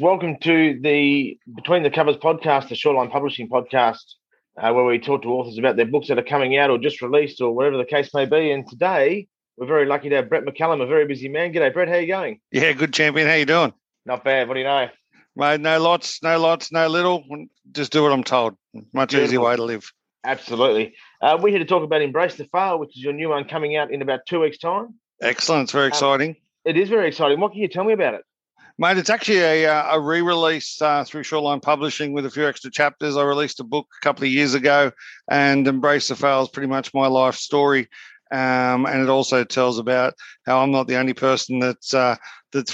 Welcome to the Between the Covers podcast, the Shawline Publishing podcast, where we talk to authors about their books that are coming out or just released or whatever the case may be. And today, we're very lucky to have Brett McCallum, a very busy man. G'day, Brett. How you going? Yeah, good, champion. How you doing? Not bad. What do you know? Mate, no lots, no little. Just do what I'm told. Much Beautiful. Easier way to live. Absolutely. We're here to talk about Embrace the Fail, which is your new one coming out in about 2 weeks' time. Excellent. It's very exciting. It is very exciting. What can you tell me about it? Mate, it's actually a re-release through Shawline Publishing with a few extra chapters. I released a book a couple of years ago, and Embrace the Fail is pretty much my life story. And it also tells about how I'm not the only person that's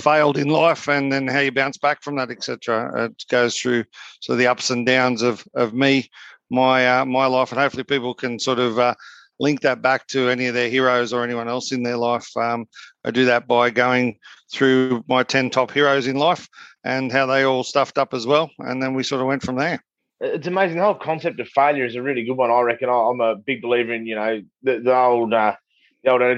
failed in life, and then how you bounce back from that, etc. It goes through sort of the ups and downs of me, my life, and hopefully people can sort of link that back to any of their heroes or anyone else in their life. I do that by going through my 10 top heroes in life and how they all stuffed up as well. And then we sort of went from there. It's amazing. The whole concept of failure is a really good one, I reckon. I'm a big believer in, you know, the old adage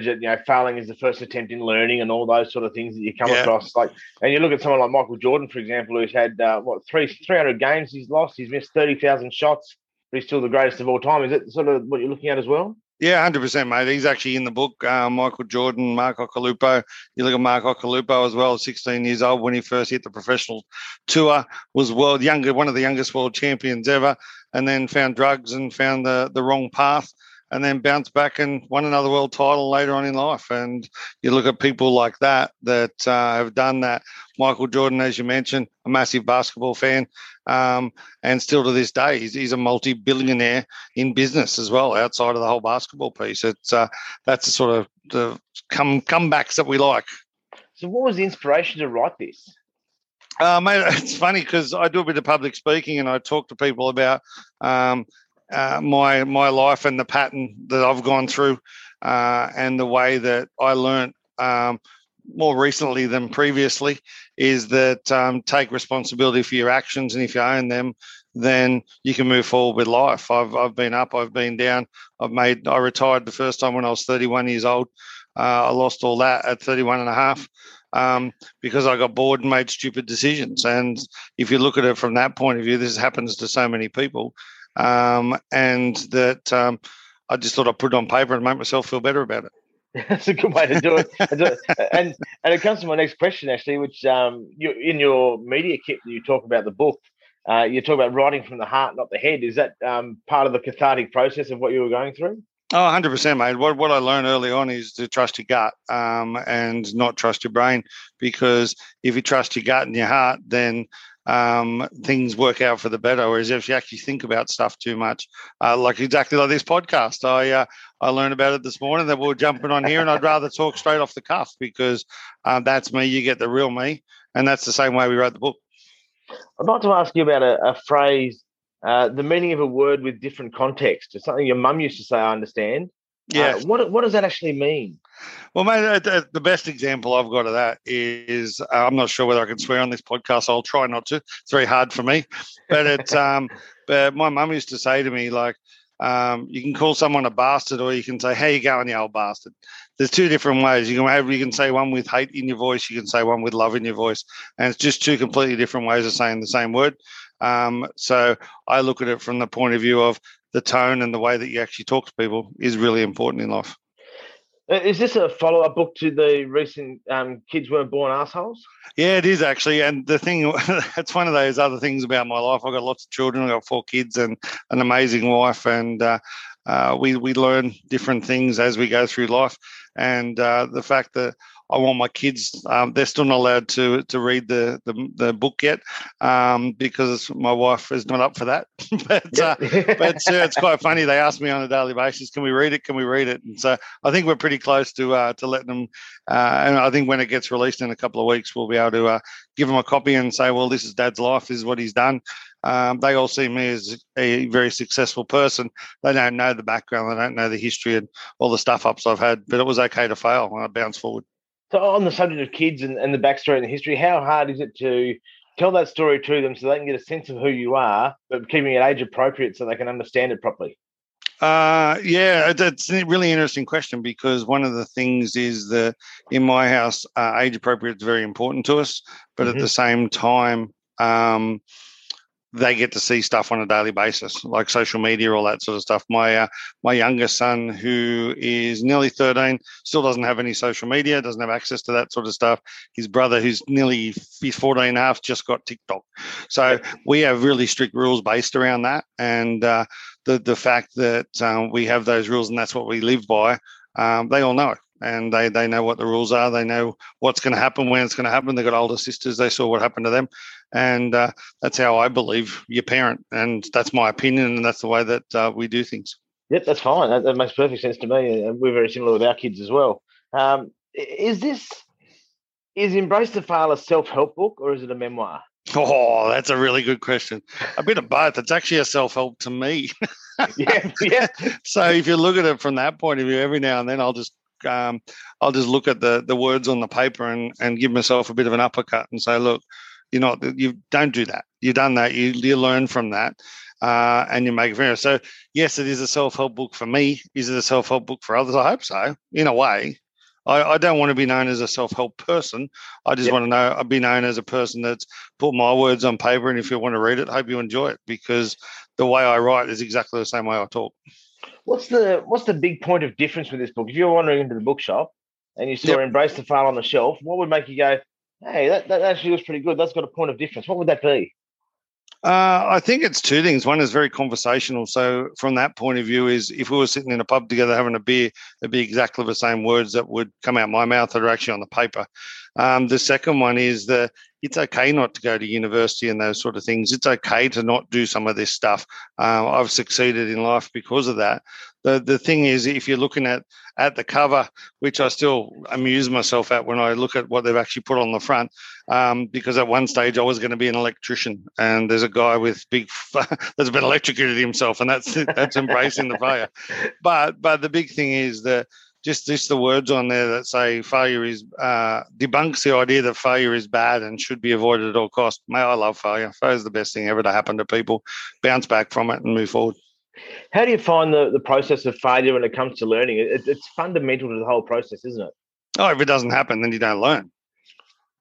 that, you know, failing is the first attempt in learning and all those sort of things that you come across. Like, and you look at someone like Michael Jordan, for example, who's had, 300 games he's lost. He's missed 30,000 shots, but he's still the greatest of all time. Is that sort of what you're looking at as well? Yeah, 100%, mate. He's actually in the book, Michael Jordan, Mark Occhilupo. You look at Mark Occhilupo as well, 16 years old when he first hit the professional tour, was one of the youngest world champions ever, and then found drugs and found the wrong path, and then bounced back and won another world title later on in life. And you look at people like that have done that. Michael Jordan, as you mentioned, a massive basketball fan. And still to this day, he's a multi-billionaire in business as well, outside of the whole basketball piece. It's that's the sort of the comebacks that we like. So what was the inspiration to write this? Mate, it's funny because I do a bit of public speaking and I talk to people about my life and the pattern that I've gone through and the way that I learned more recently than previously is that take responsibility for your actions, and if you own them, then you can move forward with life. I've been up, I've been down. I retired the first time when I was 31 years old. I lost all that at 31 and a half because I got bored and made stupid decisions. And if you look at it from that point of view, this happens to so many people, and that I just thought I'd put it on paper and make myself feel better about it. That's a good way to do it. And it comes to my next question, actually, which in your media kit, you talk about the book. You talk about writing from the heart, not the head. Is that part of the cathartic process of what you were going through? Oh, 100%, mate. What I learned early on is to trust your gut and not trust your brain, because if you trust your gut and your heart, then things work out for the better. Whereas if you actually think about stuff too much, like exactly like this podcast, I learned about it this morning that we were jumping on here, and I'd rather talk straight off the cuff because that's me. You get the real me, and that's the same way we wrote the book. I'd like to ask you about a phrase, the meaning of a word with different context. It's something your mum used to say, I understand. Yeah. What does that actually mean? Well, mate, the best example I've got of that is I'm not sure whether I can swear on this podcast. I'll try not to. It's very hard for me. But it's but my mum used to say to me, like, you can call someone a bastard, or you can say, "How you going, you old bastard?" There's two different ways. You can say one with hate in your voice. You can say one with love in your voice, and it's just two completely different ways of saying the same word. So I look at it from the point of view of the tone and the way that you actually talk to people is really important in life. Is this a follow-up book to the recent Kids Weren't Born Assholes? Yeah, it is actually. And the thing, that's one of those other things about my life. I've got lots of children. I've got 4 kids and an amazing wife. And we learn different things as we go through life. And the fact that I want my kids, they're still not allowed to read the book yet because my wife is not up for that. but it's quite funny. They ask me on a daily basis, can we read it? Can we read it? And so I think we're pretty close to letting them. And I think when it gets released in a couple of weeks, we'll be able to give them a copy and say, well, this is Dad's life. This is what he's done. They all see me as a very successful person. They don't know the background. They don't know the history and all the stuff-ups I've had, but it was okay to fail and I bounced forward. So on the subject of kids and the backstory and the history, how hard is it to tell that story to them so they can get a sense of who you are, but keeping it age-appropriate so they can understand it properly? Yeah, that's a really interesting question because one of the things is that in my house, age-appropriate is very important to us, but at the same time, they get to see stuff on a daily basis, like social media, all that sort of stuff. My younger son, who is nearly 13, still doesn't have any social media, doesn't have access to that sort of stuff. His brother, who's nearly 14 and a half, just got TikTok. So we have really strict rules based around that. And the fact that we have those rules and that's what we live by, they all know it. And they know what the rules are. They know what's going to happen, when it's going to happen. They've got older sisters. They saw what happened to them. And that's how I believe you parent. And that's my opinion. And that's the way that we do things. Yep, that's fine. That makes perfect sense to me. And we're very similar with our kids as well. Is Embrace the Fail a self-help book or is it a memoir? Oh, that's a really good question. A bit of both. It's actually a self-help to me. Yeah. So if you look at it from that point of view, every now and then I'll just look at the words on the paper and give myself a bit of an uppercut and say, look, you don't do that. You've done that. You learn from that and you make it fair. So, yes, it is a self-help book for me. Is it a self-help book for others? I hope so, in a way. I don't want to be known as a self-help person. I just want to be known as a person that's put my words on paper, and if you want to read it, hope you enjoy it because the way I write is exactly the same way I talk. What's the big point of difference with this book? If you were wandering into the bookshop and you saw Embrace the Fail on the shelf, what would make you go, hey, that actually looks pretty good. That's got a point of difference. What would that be? I think it's two things. One is very conversational. So from that point of view is if we were sitting in a pub together having a beer, it'd be exactly the same words that would come out my mouth that are actually on the paper. The second one is that it's okay not to go to university and those sort of things. It's okay to not do some of this stuff. I've succeeded in life because of that. The thing is, if you're looking at the cover, which I still amuse myself at when I look at what they've actually put on the front, because at one stage I was going to be an electrician, and there's a guy with big that's been electrocuted himself, and that's embracing the failure. But the big thing is that just the words on there that say failure is debunks the idea that failure is bad and should be avoided at all costs. May I love failure. Failure is the best thing ever to happen to people. Bounce back from it and move forward. How do you find the process of failure when it comes to learning? It's fundamental to the whole process, isn't it? Oh, if it doesn't happen, then you don't learn.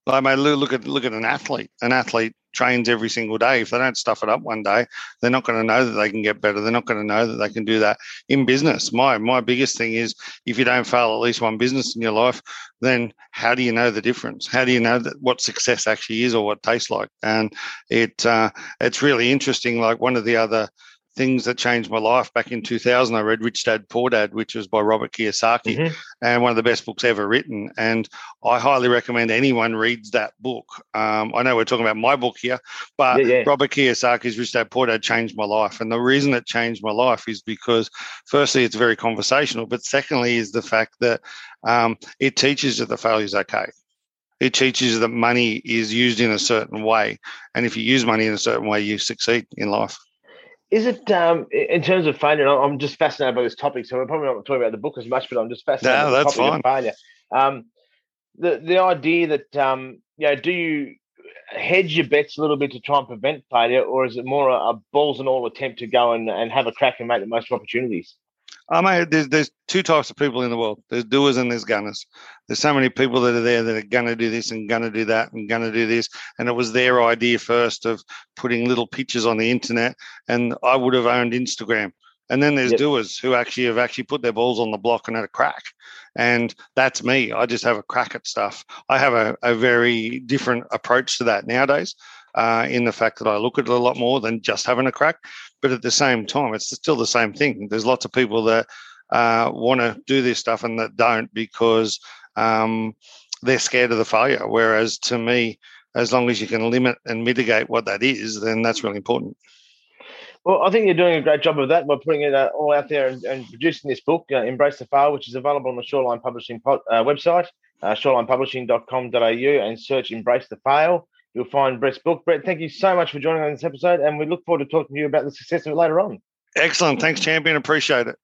I mean, look at an athlete. An athlete trains every single day. If they don't stuff it up one day, they're not going to know that they can get better. They're not going to know that they can do that. In business, my biggest thing is if you don't fail at least one business in your life, then how do you know the difference? How do you know that what success actually is or what it tastes like? And it's really interesting. Like one of the other things that changed my life back in 2000, I read Rich Dad, Poor Dad, which was by Robert Kiyosaki, and one of the best books ever written. And I highly recommend anyone reads that book. I know we're talking about my book here, but Robert Kiyosaki's Rich Dad, Poor Dad changed my life. And the reason it changed my life is because, firstly, it's very conversational, but secondly is the fact that it teaches that the failure is okay. It teaches that money is used in a certain way. And if you use money in a certain way, you succeed in life. Is it, in terms of failure, I'm just fascinated by this topic, so we're probably not talking about the book as much, but I'm just fascinated by the topic of failure. The idea that, do you hedge your bets a little bit to try and prevent failure, or is it more a balls-and-all attempt to go and have a crack and make the most of opportunities? There's two types of people in the world. There's doers and there's gunners. There's so many people that are there that are going to do this and going to do that and going to do this. And it was their idea first of putting little pictures on the internet, and I would have owned Instagram. And then there's doers who actually have put their balls on the block and had a crack. And that's me. I just have a crack at stuff. I have a very different approach to that nowadays. In the fact that I look at it a lot more than just having a crack. But at the same time, it's still the same thing. There's lots of people that want to do this stuff and that don't because they're scared of the failure. Whereas to me, as long as you can limit and mitigate what that is, then that's really important. Well, I think you're doing a great job of that by putting it all out there and producing this book, Embrace the Fail, which is available on the Shawline Publishing website, shawlinepublishing.com.au, and search Embrace the Fail. You'll find Brett's book. Brett, thank you so much for joining us on this episode, and we look forward to talking to you about the success of it later on. Excellent. Thanks, champion. Appreciate it.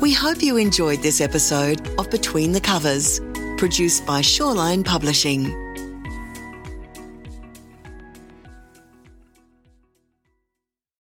We hope you enjoyed this episode of Between the Covers, produced by Shawline Publishing.